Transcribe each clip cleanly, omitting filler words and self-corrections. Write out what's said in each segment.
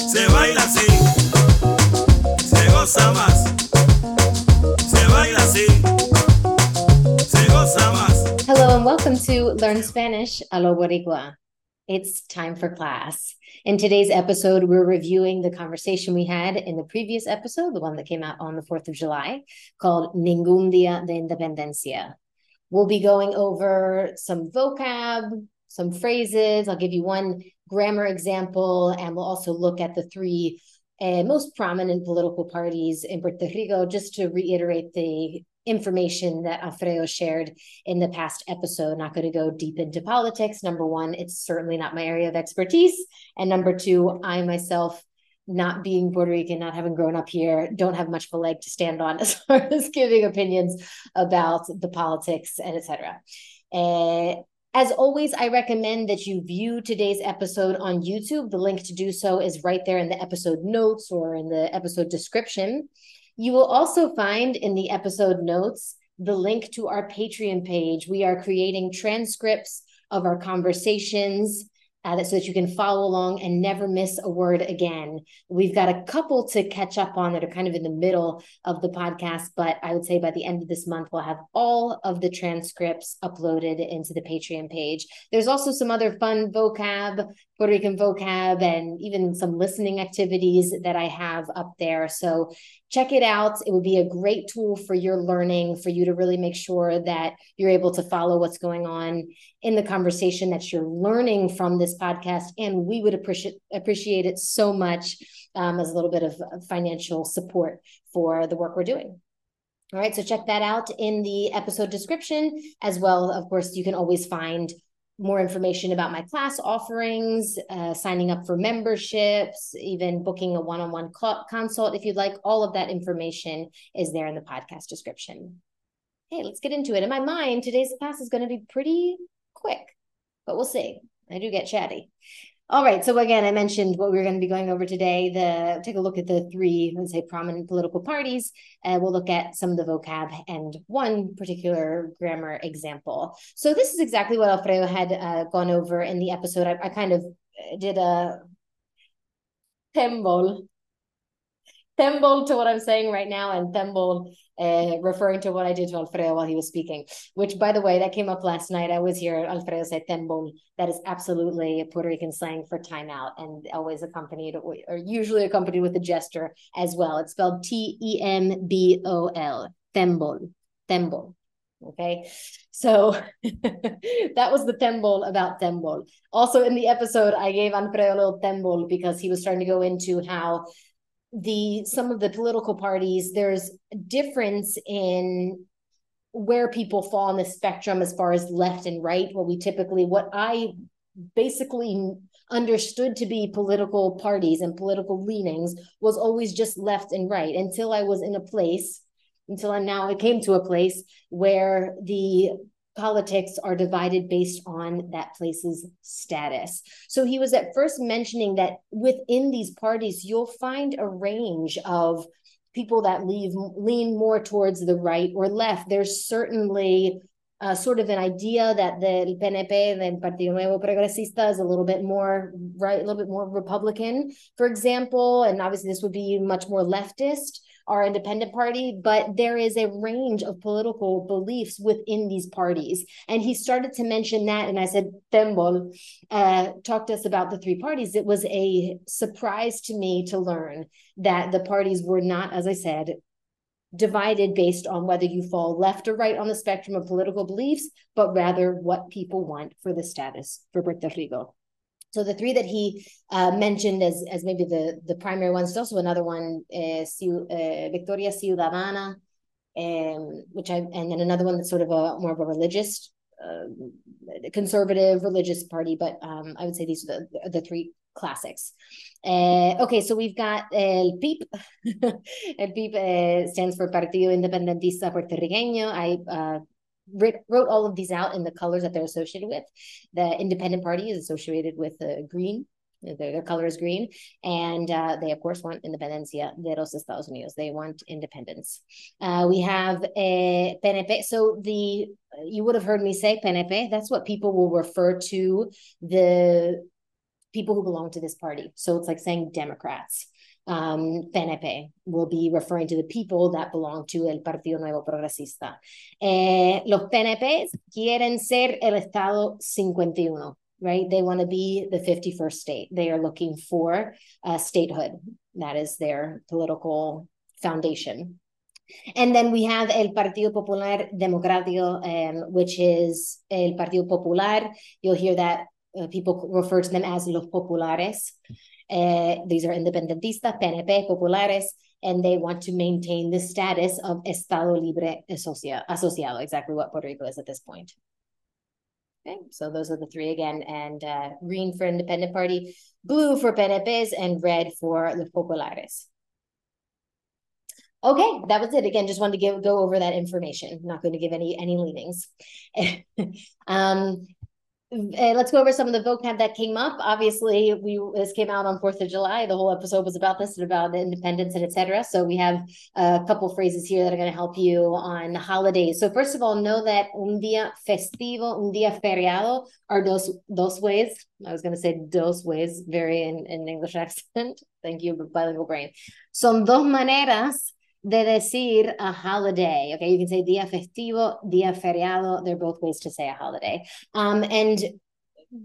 Se baila así, se goza más. Se baila así, se goza más. Hello and welcome to Learn Spanish a lo Boricua. It's time for class. In today's episode, we're reviewing the conversation we had in the previous episode, the one that came out on the 4th of July, called Ningún Día de Independencia. We'll be going over some vocab, some phrases. I'll give you one grammar example, and we'll also look at the three most prominent political parties in Puerto Rico, just to reiterate the information that Alfredo shared in the past episode. Not going to go deep into politics. Number one, it's certainly not my area of expertise. And number two, I myself, not being Puerto Rican, not having grown up here, don't have much of a leg to stand on as far as giving opinions about the politics and etc. As always, I recommend that you view today's episode on YouTube. The link to do so is right there in the episode notes or in the episode description. You will also find in the episode notes the link to our Patreon page. We are creating transcripts of our conversations so that you can follow along and never miss a word again. We've got a couple to catch up on that are kind of in the middle of the podcast, but I would say by the end of this month, we'll have all of the transcripts uploaded into the Patreon page. There's also some other fun vocab, Puerto Rican vocab, and even some listening activities that I have up there. So check it out. It would be a great tool for your learning, for you to really make sure that you're able to follow what's going on in the conversation, that you're learning from this podcast. And we would appreciate it so much as a little bit of financial support for the work we're doing. All right, so check that out in the episode description as well. Of course, you can always find more information about my class offerings, signing up for memberships, even booking a one-on-one consult. If you'd like, all of that information is there in the podcast description. Hey, let's get into it. In my mind, today's class is going to be pretty quick, but we'll see. I do get chatty. All right. So again, I mentioned what we're going to be going over today. Take a look at the three, let's say, prominent political parties. We'll look at some of the vocab and one particular grammar example. So this is exactly what Alfredo had gone over in the episode. I kind of did a thimble to what I'm saying right now, and thimble referring to what I did to Alfredo while he was speaking, which, by the way, that came up last night. I was here, Alfredo said thimble. That is absolutely Puerto Rican slang for timeout, and always accompanied or usually accompanied with a gesture as well. It's spelled T-E-M-B-O-L, thimble. Okay, so that was the thimble about thimble. Also in the episode, I gave Alfredo a little thimble because he was starting to go into how some of the political parties, there's a difference in where people fall on the spectrum as far as left and right. What I basically understood to be political parties and political leanings was always just left and right until I came to a place where the politics are divided based on that place's status. So he was at first mentioning that within these parties, you'll find a range of people that lean more towards the right or left. There's certainly sort of an idea that the PNP, the Partido Nuevo Progresista, is a little bit more right, a little bit more Republican, for example, and obviously this would be much more leftist, our independent party, but there is a range of political beliefs within these parties. And he started to mention that, and I said, thimble, talked to us about the three parties. It was a surprise to me to learn that the parties were not, as I said, divided based on whether you fall left or right on the spectrum of political beliefs, but rather what people want for the status for Puerto Rico. So the three that he mentioned as maybe the primary ones, there's also another one, Victoria Ciudadana, and then another one that's sort of more of a religious, conservative religious party. But I would say these are the three classics. Okay, so we've got El PIP. El PIP stands for Partido Independentista Puertorriqueño. I wrote all of these out in the colors that they're associated with. The independent party is associated with green, their color is green, and they of course want independencia de los Estados Unidos. They want independence. We have a PNP. So you would have heard me say PNP. That's what people will refer to the people who belong to this party. So it's like saying Democrats. PNP will be referring to the people that belong to el Partido Nuevo Progresista. Los PNPs quieren ser el Estado 51, right? They want to be the 51st state. They are looking for statehood. That is their political foundation. And then we have el Partido Popular Democrático, which is el Partido Popular. You'll hear that people refer to them as los populares. These are independentistas, PNP, populares, and they want to maintain the status of Estado Libre Asociado, exactly what Puerto Rico is at this point. Okay, so those are the three again, and green for Independent Party, blue for PNPs, and red for los populares. Okay, that was it. Again, just wanted to go over that information. I'm not going to give any leanings. Let's go over some of the vocab that came up. Obviously, this came out on 4th of July. The whole episode was about this and about independence and etc. So we have a couple phrases here that are going to help you on holidays. So first of all, know that un día festivo, un día feriado are dos ways. I was going to say dos ways, very in English accent. Thank you, bilingual brain. Son dos maneras de decir a holiday. Okay, you can say día festivo, día feriado. They're both ways to say a holiday. And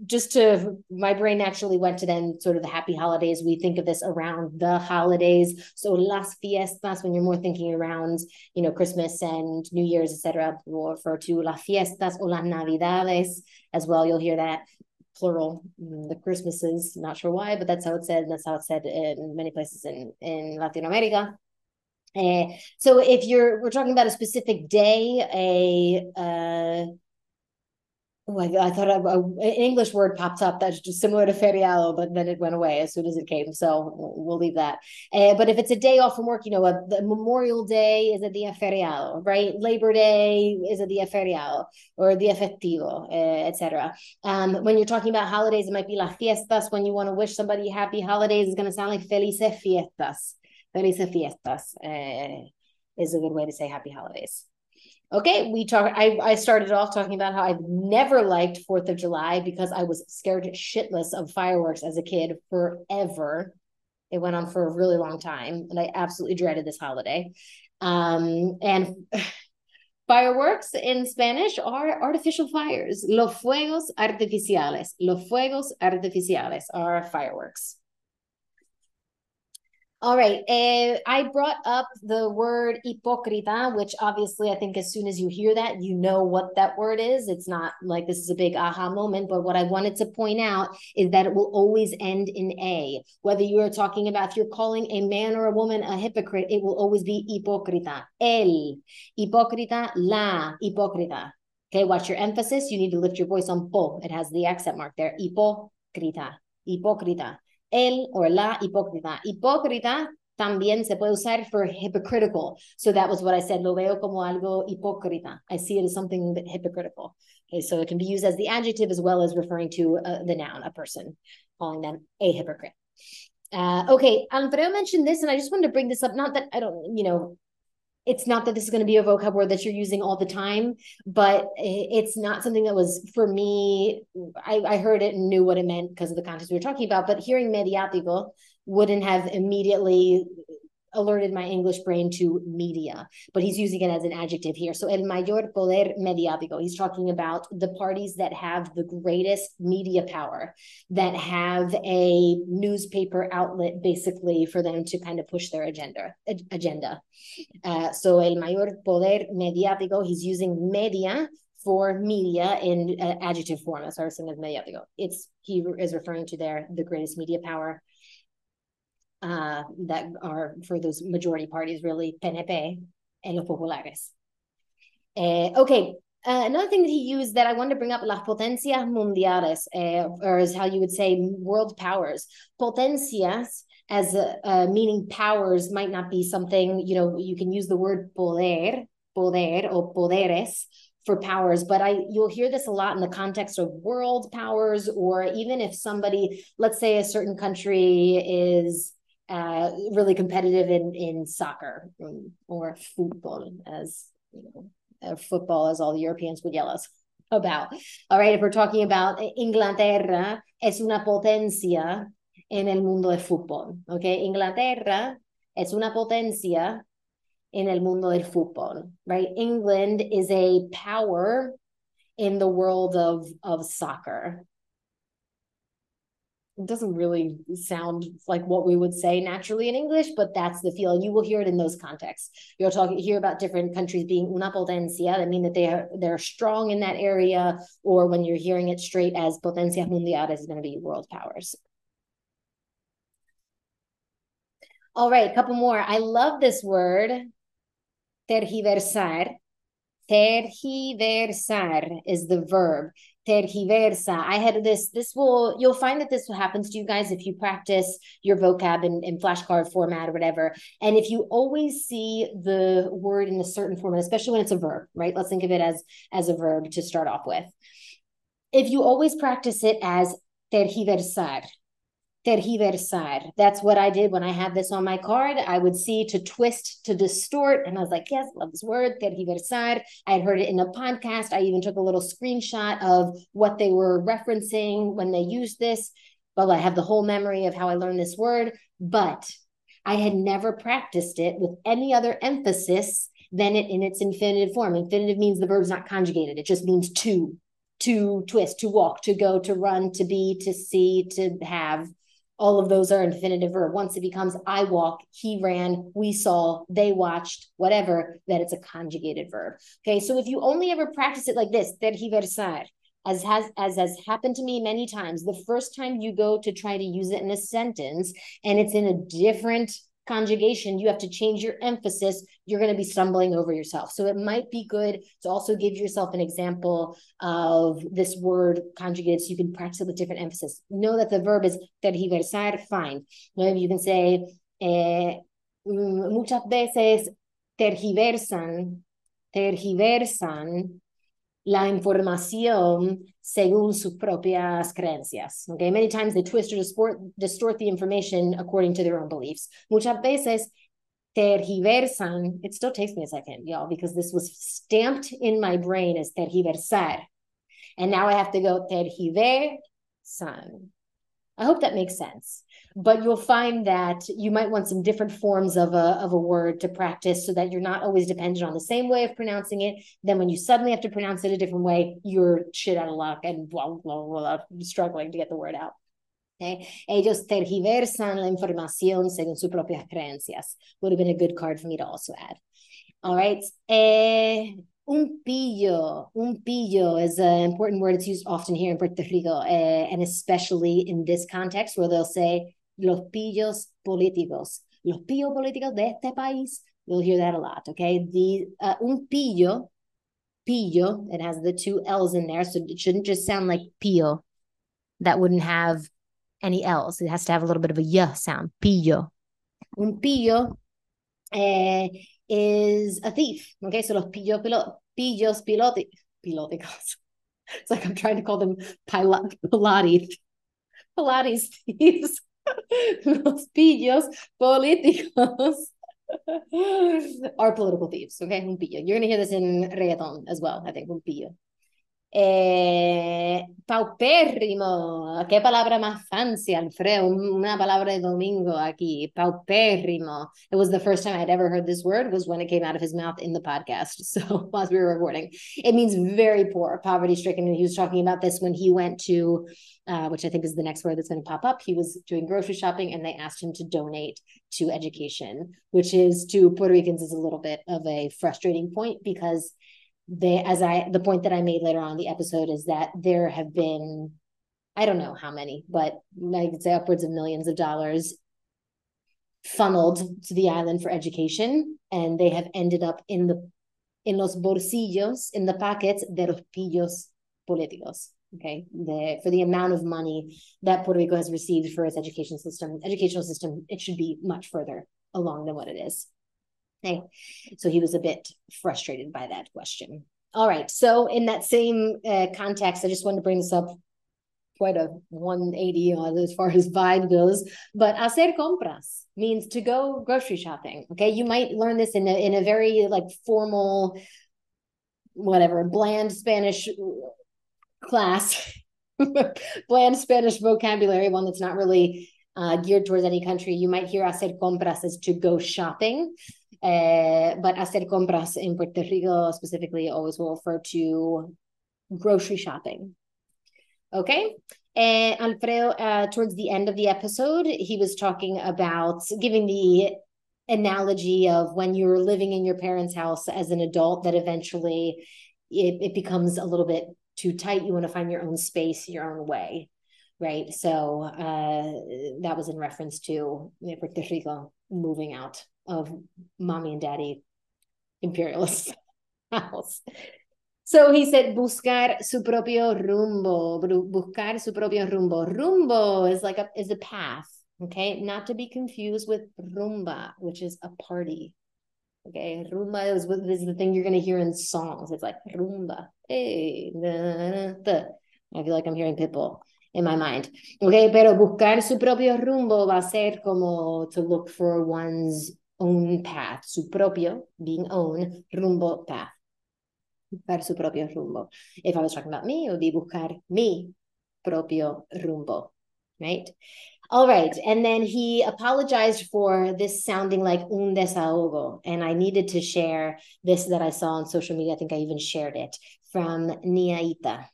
just to, my brain naturally went to then sort of the happy holidays. We think of this around the holidays. So las fiestas, when you're more thinking around, you know, Christmas and New Year's, etc., we'll refer to las fiestas o las navidades as well. You'll hear that plural, the Christmases, not sure why, but that's how it's said. And that's how it's said in many places in Latin America. So if we're talking about a specific day, I thought an English word popped up that's just similar to feriado, but then it went away as soon as it came. So we'll leave that. But if it's a day off from work, you know, the Memorial Day is a día feriado, right? Labor Day is a día feriado or día festivo, etc. When you're talking about holidays, it might be las fiestas. When you want to wish somebody happy holidays, it's going to sound like felices fiestas. Felices fiestas is a good way to say happy holidays. Okay, I started off talking about how I've never liked 4th of July because I was scared shitless of fireworks as a kid forever. It went on for a really long time, and I absolutely dreaded this holiday. And fireworks in Spanish are artificial fires. Los fuegos artificiales are fireworks. All right, I brought up the word hipócrita, which obviously I think as soon as you hear that, you know what that word is. It's not like this is a big aha moment, but what I wanted to point out is that it will always end in A. Whether you are talking about if you're calling a man or a woman a hypocrite, it will always be hipócrita. El, hipócrita, la, hipócrita. Okay, watch your emphasis. You need to lift your voice on po. It has the accent mark there. Hipócrita, hipócrita. El or la hipócrita. Hipócrita también se puede usar for hypocritical. So that was what I said. Lo veo como algo hipócrita. I see it as something hypocritical. Okay, so it can be used as the adjective as well as referring to the noun, a person, calling them a hypocrite. Okay, Alfredo mentioned this, and I just wanted to bring this up. Not that I don't, you know, it's not that this is going to be a vocab word that you're using all the time, but it's not something that was, for me, I heard it and knew what it meant because of the context we were talking about, but hearing mediático wouldn't have immediately alerted my English brain to media, but he's using it as an adjective here. So el mayor poder mediático, he's talking about the parties that have the greatest media power, that have a newspaper outlet basically for them to kind of push their agenda. So el mayor poder mediático, he's using media for media in adjective form. That's what I was saying as mediático. He is referring to the greatest media power that are for those majority parties, really, PNP and los populares. Okay, another thing that he used that I wanted to bring up, las potencias mundiales, or is how you would say world powers. Potencias as meaning powers might not be something, you know, you can use the word poder or poderes for powers, but you'll hear this a lot in the context of world powers, or even if somebody, let's say a certain country is really competitive in soccer or football, as you know, football as all the Europeans would yell us about. All right, if we're talking about Inglaterra es una potencia en el mundo de fútbol, okay? Inglaterra es una potencia in el mundo del fútbol, right? England is a power in the world of soccer. It doesn't really sound like what we would say naturally in English, but that's the feel. You will hear it in those contexts. You'll hear about different countries being una potencia, that mean that they're strong in that area, or when you're hearing it straight as potencias mundiales is going to be world powers. All right, a couple more. I love this word. Tergiversar. Tergiversar is the verb. Tergiversa. I had you'll find that this happens to you guys if you practice your vocab in flashcard format or whatever. And if you always see the word in a certain format, especially when it's a verb, right? Let's think of it as a verb to start off with. If you always practice it as tergiversar, tergiversar. That's what I did when I had this on my card. I would see to twist, to distort. And I was like, yes, love this word, tergiversar. I had heard it in a podcast. I even took a little screenshot of what they were referencing when they used this. Well, I have the whole memory of how I learned this word, but I had never practiced it with any other emphasis than it in its infinitive form. Infinitive means the verb's not conjugated. It just means to twist, to walk, to go, to run, to be, to see, to have. All of those are infinitive verb. Once it becomes I walk, he ran, we saw, they watched, whatever, that it's a conjugated verb. Okay, so if you only ever practice it like this, tergiversar, as has happened to me many times, the first time you go to try to use it in a sentence and it's in a different conjugation, you have to change your emphasis. You're going to be stumbling over yourself. So it might be good to also give yourself an example of this word conjugated so you can practice it with different emphasis. Know that the verb is tergiversar, fine. Maybe you can say, muchas veces tergiversan la información según sus propias creencias. Okay, many times they twist or distort the information according to their own beliefs. Muchas veces tergiversan. It still takes me a second, y'all, because this was stamped in my brain as tergiversar. And now I have to go tergiversan. I hope that makes sense. But you'll find that you might want some different forms of a word to practice so that you're not always dependent on the same way of pronouncing it. Then when you suddenly have to pronounce it a different way, you're shit out of luck and blah, blah, blah, struggling to get the word out. Okay. Ellos tergiversan la información según sus propias creencias. Would have been a good card for me to also add. All right. Un pillo. Un pillo is an important word. It's used often here in Puerto Rico, and especially in this context where they'll say, los pillos políticos. Los pillos políticos de este país. You'll hear that a lot, okay? Un pillo, pillo, it has the two L's in there, so it shouldn't just sound like pillo. That wouldn't have any L's. It has to have a little bit of a y sound, pillo. Un pillo is a thief, okay? So los pillos piloticos. It's like I'm trying to call them Pilates thieves. Los pillos políticos are political thieves, okay? Un pillo. You're going to hear this in reggaeton as well, I think, un pillo. Paupérrimo. ¿Qué palabra más fancy, Alfredo? Una palabra de domingo aquí. Paupérrimo. It was the first time I'd ever heard this word was when it came out of his mouth in the podcast. So whilst we were recording, it means very poor, poverty stricken. And he was talking about this when he went to, which I think is the next word that's going to pop up. He was doing grocery shopping and they asked him to donate to education, which is to Puerto Ricans is a little bit of a frustrating point because the point that I made later on in the episode is that there have been, I don't know how many, but I could say upwards of millions of dollars funneled to the island for education, and they have ended up in los bolsillos, in the pockets de los pillos políticos. Okay, for the amount of money that Puerto Rico has received for its educational system, it should be much further along than what it is. Okay. So he was a bit frustrated by that question. All right. So in that same context, I just wanted to bring this up, quite a 180 as far as vibe goes, but hacer compras means to go grocery shopping. Okay. You might learn this in a very like formal, whatever, bland Spanish class, bland Spanish vocabulary, one that's not really geared towards any country. You might hear hacer compras as to go shopping. But hacer compras in Puerto Rico specifically always will refer to grocery shopping. Okay. Alfredo, towards the end of the episode, he was talking about giving the analogy of when you're living in your parents' house as an adult, that eventually it becomes a little bit too tight. You want to find your own space, your own way. Right. So that was in reference to Puerto Rico moving out of mommy and daddy imperialist house. So he said, buscar su propio rumbo, buscar su propio rumbo. Rumbo is like is a path, okay? Not to be confused with rumba, which is a party, okay? Rumba is the thing you're going to hear in songs. It's like rumba. Hey, da, da. I feel like I'm hearing Pitbull in my mind. Okay, pero buscar su propio rumbo va a ser como to look for one's own path, su propio, being own, rumbo, path. Buscar su propio rumbo. If I was talking about me, it would be buscar mi propio rumbo, right? All right, and then he apologized for this sounding like un desahogo, and I needed to share this that I saw on social media. I think I even shared it from Niaita.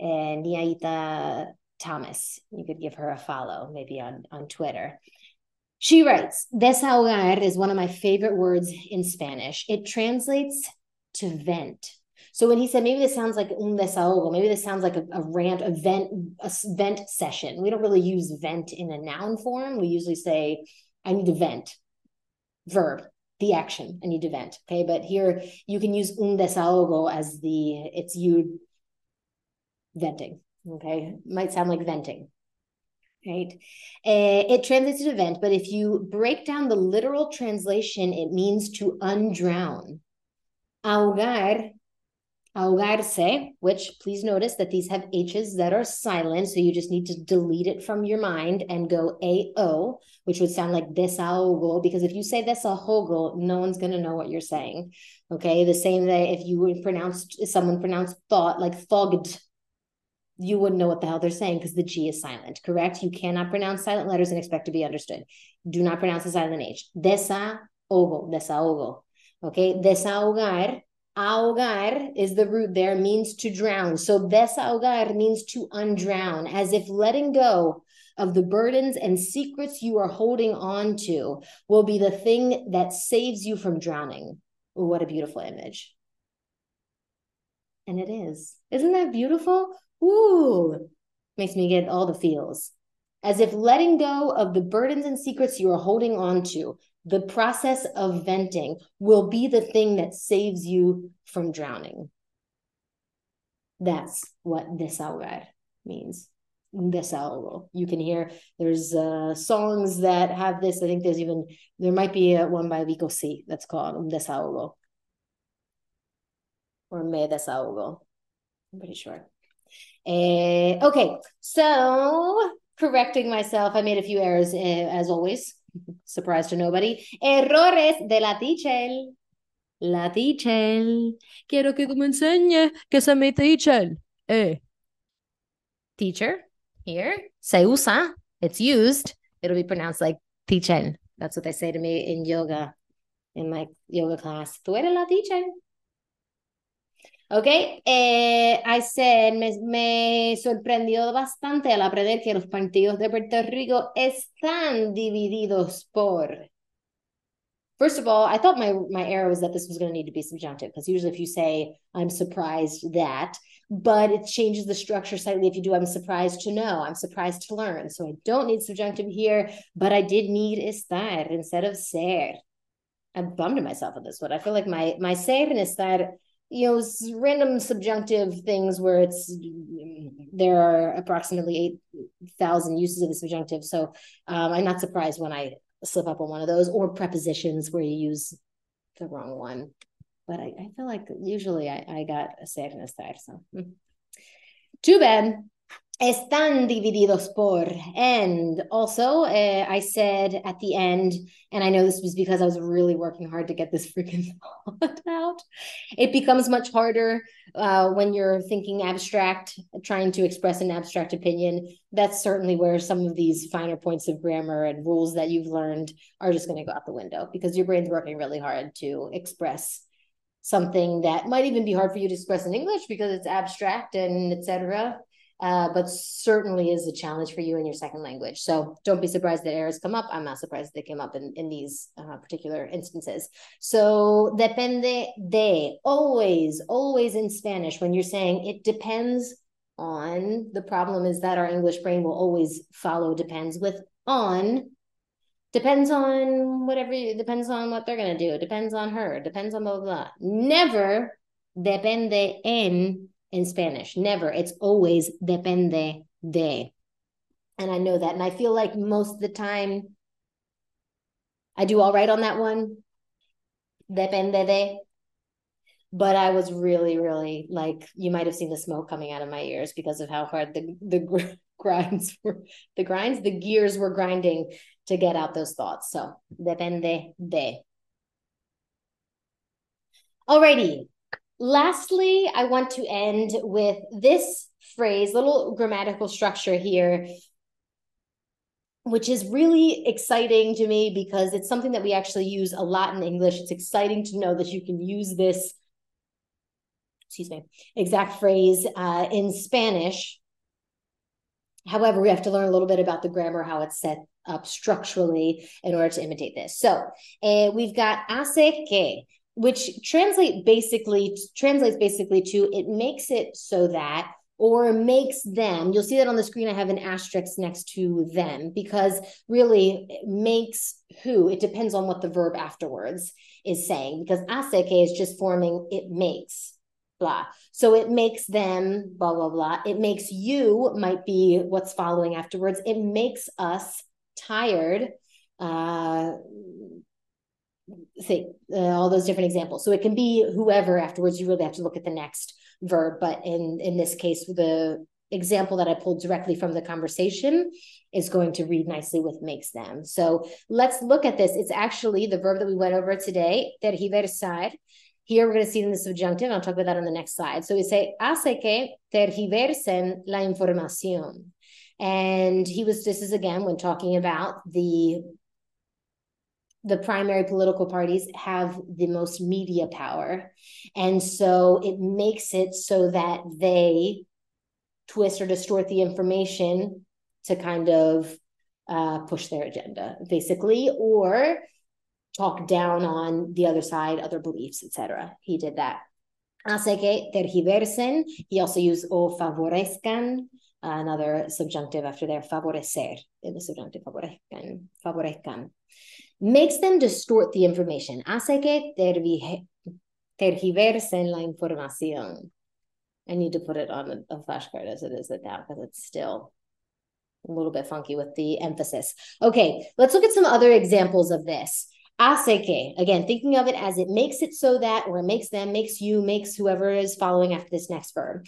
And Niaita Thomas, you could give her a follow, maybe on Twitter. She writes, desahogar is one of my favorite words in Spanish. It translates to vent. So when he said, maybe this sounds like un desahogo, maybe this sounds like a rant, a vent session. We don't really use vent in a noun form. We usually say, I need to vent, verb, the action, I need to vent. Okay, but here you can use un desahogo as it's you venting. Okay, might sound like venting. Right? It translates to vent, but if you break down the literal translation, it means to undrown. Ahogar, ahogarse, which please notice that these have H's that are silent, so you just need to delete it from your mind and go A-O, which would sound like desahogo, because if you say desahogo, no one's going to know what you're saying. Okay, the same way if you would someone pronounced thought like thogged, you wouldn't know what the hell they're saying because the G is silent, correct? You cannot pronounce silent letters and expect to be understood. Do not pronounce the silent H. Desahogo, desahogo. Okay, desahogar. Ahogar is the root there, means to drown. So desahogar means to undrown, as if letting go of the burdens and secrets you are holding on to will be the thing that saves you from drowning. Ooh, what a beautiful image. And it is. Isn't that beautiful? Ooh, makes me get all the feels. As if letting go of the burdens and secrets you are holding on to, the process of venting will be the thing that saves you from drowning. That's what desahogar means. Desahogo. You can hear there's songs that have this. I think there might be one by Vico C that's called Un Desahogo. Or Me Desahogo. I'm pretty sure. Okay, so correcting myself, I made a few errors as always. Surprise to nobody. Errores de la teacher. La teacher. Quiero que tú me enseñes que se me teacher. Teacher here. Se usa. It's used. It'll be pronounced like teacher. That's what they say to me in yoga, in my yoga class. Tú eres la teacher. Okay, I said, me sorprendió bastante al aprender que los partidos de Puerto Rico están divididos por. First of all, I thought my error was that this was going to need to be subjunctive, because usually if you say, I'm surprised that, but it changes the structure slightly if you do, I'm surprised to know, I'm surprised to learn. So I don't need subjunctive here, but I did need estar instead of ser. I'm bummed at myself with this one. I feel like my ser and estar, you know, random subjunctive things where there are approximately 8,000 uses of the subjunctive. So I'm not surprised when I slip up on one of those, or prepositions where you use the wrong one. But I feel like usually I got a certain start. So. Too bad. Están divididos por. And also, I said at the end, and I know this was because I was really working hard to get this freaking thought out. It becomes much harder when you're thinking abstract, trying to express an abstract opinion. That's certainly where some of these finer points of grammar and rules that you've learned are just going to go out the window, because your brain's working really hard to express something that might even be hard for you to express in English because it's abstract and etc. But certainly is a challenge for you in your second language. So don't be surprised that errors come up. I'm not surprised they came up in these particular instances. So depende de, always in Spanish, when you're saying it depends on, the problem is that our English brain will always follow depends with on. Depends on whatever, depends on what they're going to do. Depends on her. Depends on blah, blah, blah. Never depende en. In Spanish, never. It's always depende de. And I know that. And I feel like most of the time I do all right on that one. Depende de. But I was really, really, like, you might have seen the smoke coming out of my ears because of how hard the gears were grinding to get out those thoughts. So, depende de. Alrighty. Lastly, I want to end with this phrase, little grammatical structure here, which is really exciting to me because it's something that we actually use a lot in English. It's exciting to know that you can use this, excuse me, exact phrase in Spanish. However, we have to learn a little bit about the grammar, how it's set up structurally in order to imitate this. So we've got hace que, which translates basically to it makes it so that, or makes them. You'll see that on the screen, I have an asterisk next to them, because really it makes who, it depends on what the verb afterwards is saying, because hace que is just forming it makes, blah. So it makes them, blah, blah, blah. It makes you might be what's following afterwards. It makes us tired. All those different examples. So it can be whoever afterwards. You really have to look at the next verb. But in this case, the example that I pulled directly from the conversation is going to read nicely with makes them. So let's look at this. It's actually the verb that we went over today, tergiversar. Here we're going to see it in the subjunctive. I'll talk about that on the next slide. So we say, hace que tergiversen la información. And this is again when talking about the primary political parties have the most media power. And so it makes it so that they twist or distort the information to kind of push their agenda, basically, or talk down on the other side, other beliefs, etc. He did that. Hace que tergiversen. He also used o favorezcan, another subjunctive after there, favorecer, in the subjunctive, favorezcan. Makes them distort the information. Hace que tergiversen la información. I need to put it on a flashcard as it is now, because it's still a little bit funky with the emphasis. Okay, let's look at some other examples of this. Hace que, again, thinking of it as it makes it so that, or it makes them, makes you, makes whoever is following after this next verb.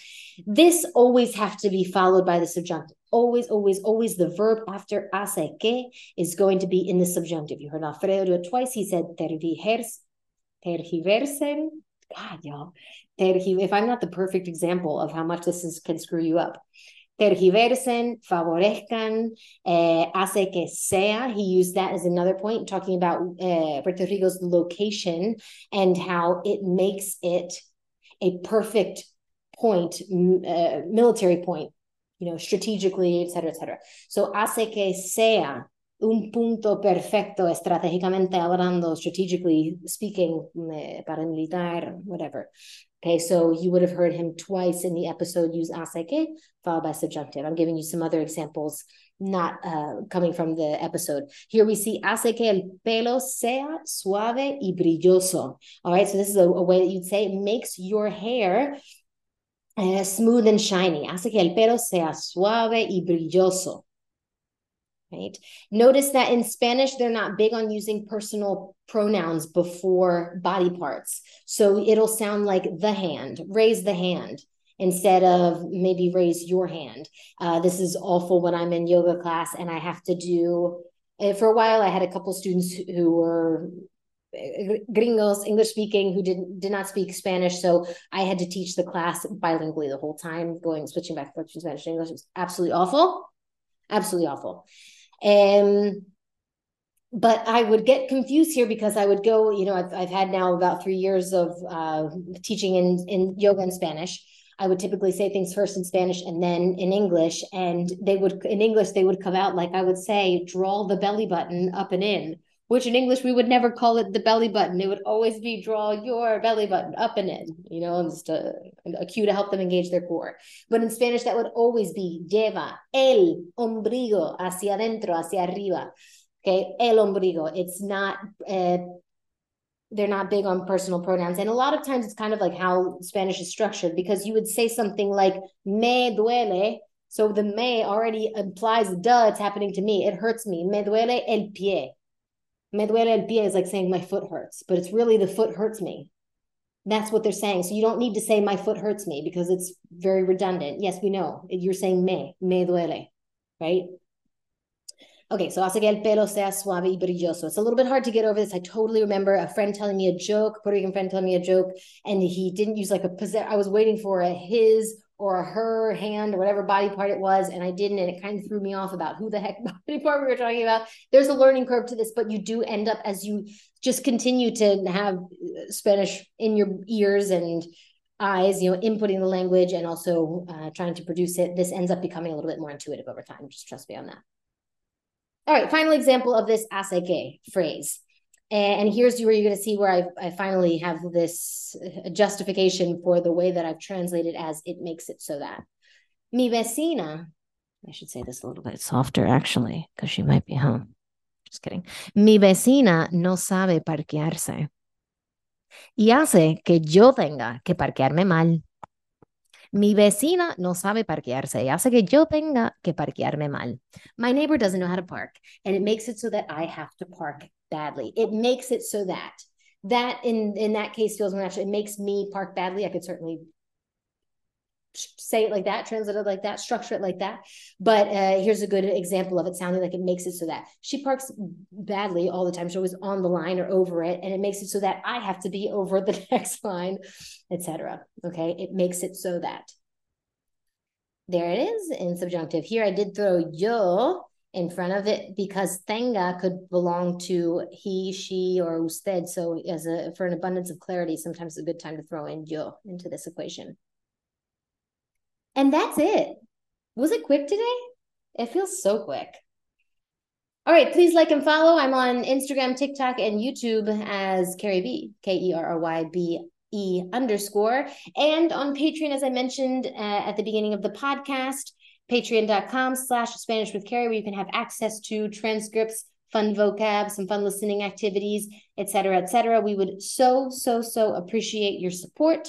This always have to be followed by the subjunctive. Always the verb after hace que is going to be in the subjunctive. You heard Alfredo twice. He said tergiversen. God, y'all. If I'm not the perfect example of how much this can screw you up. Tergiversen, favorezcan, hace que sea. He used that as another point, talking about Puerto Rico's location and how it makes it a perfect point, military point, you know, strategically, etc., etc. So hace que sea un punto perfecto, estratégicamente hablando, strategically speaking, paramilitar, whatever. Okay, so you would have heard him twice in the episode use hace que, followed by subjunctive. I'm giving you some other examples, not coming from the episode. Here we see hace que el pelo sea suave y brilloso. All right, so this is a way that you'd say it makes your hair smooth and shiny. Hace que el pelo sea suave y brilloso. right? Notice that in Spanish, they're not big on using personal pronouns before body parts. So it'll sound like the hand, raise the hand, instead of maybe raise your hand. This is awful when I'm in yoga class and I have to do, for a while I had a couple students who were gringos, English speaking, who did not speak Spanish. So I had to teach the class bilingually the whole time, switching back and forth from Spanish to English. It was absolutely awful. Absolutely awful. But I would get confused here because I would go, you know, I've had now about 3 years of teaching in yoga in Spanish. I would typically say things first in Spanish and then in English, and in English, they would come out like I would say, draw the belly button up and in, which in English, we would never call it the belly button. It would always be draw your belly button up and in, you know, just a cue to help them engage their core. But in Spanish, that would always be lleva el ombligo hacia adentro, hacia arriba. Okay, el ombligo. It's not... They're not big on personal pronouns. And a lot of times it's kind of like how Spanish is structured, because you would say something like me duele. So the me already implies, duh, it's happening to me. It hurts me. Me duele el pie. Me duele el pie is like saying my foot hurts, but it's really the foot hurts me. That's what they're saying. So you don't need to say my foot hurts me because it's very redundant. Yes, we know. You're saying me duele, right? Okay, so hace que el pelo sea suave y brilloso. It's a little bit hard to get over this. I totally remember a friend telling me a joke, Puerto Rican friend telling me a joke, and he didn't use like a possess. I was waiting for a his or a her hand or whatever body part it was, and I didn't, and it kind of threw me off about who the heck body part we were talking about. There's a learning curve to this, but you do end up, as you just continue to have Spanish in your ears and eyes, you know, inputting the language and also trying to produce it, this ends up becoming a little bit more intuitive over time. Just trust me on that. All right, final example of this hace que phrase. And here's where you're going to see where I finally have this justification for the way that I've translated as it makes it so that. Mi vecina, I should say this a little bit softer actually, because she might be home. Just kidding. Mi vecina no sabe parquearse. Y hace que yo tenga que parquearme mal. Mi vecina no sabe parquearse y hace que yo tenga que parquearme mal. My neighbor doesn't know how to park, and it makes it so that I have to park badly. It makes it so that. That, in that case, feels more natural. It makes me park badly. I could certainly say it like that, translate it like that, structure it like that. But here's a good example of it sounding like it makes it so that. She parks badly all the time. She's always on the line or over it, and it makes it so that I have to be over the next line, etc. Okay, it makes it so that. There it is in subjunctive. Here I did throw yo in front of it because tenga could belong to he, she, or usted. So for an abundance of clarity, sometimes it's a good time to throw in yo into this equation. And that's it. Was it quick today? It feels so quick. All right, please like and follow. I'm on Instagram, TikTok, and YouTube as Kerry B, KerryBE_. And on Patreon, as I mentioned at the beginning of the podcast, patreon.com/SpanishWithKerry, where you can have access to transcripts, fun vocab, some fun listening activities, et cetera, et cetera. We would so, so, so appreciate your support.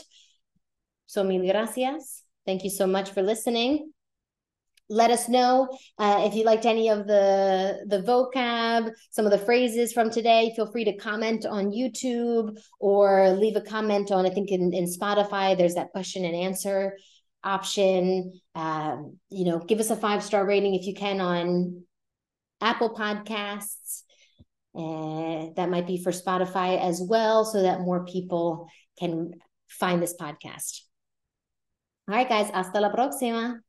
So mil gracias. Thank you so much for listening. Let us know if you liked any of the vocab, some of the phrases from today. Feel free to comment on YouTube or leave a comment on, I think in Spotify, there's that question and answer option. You know, give us a 5-star rating if you can on Apple Podcasts. That might be for Spotify as well, so that more people can find this podcast. All right, guys. Hasta la próxima.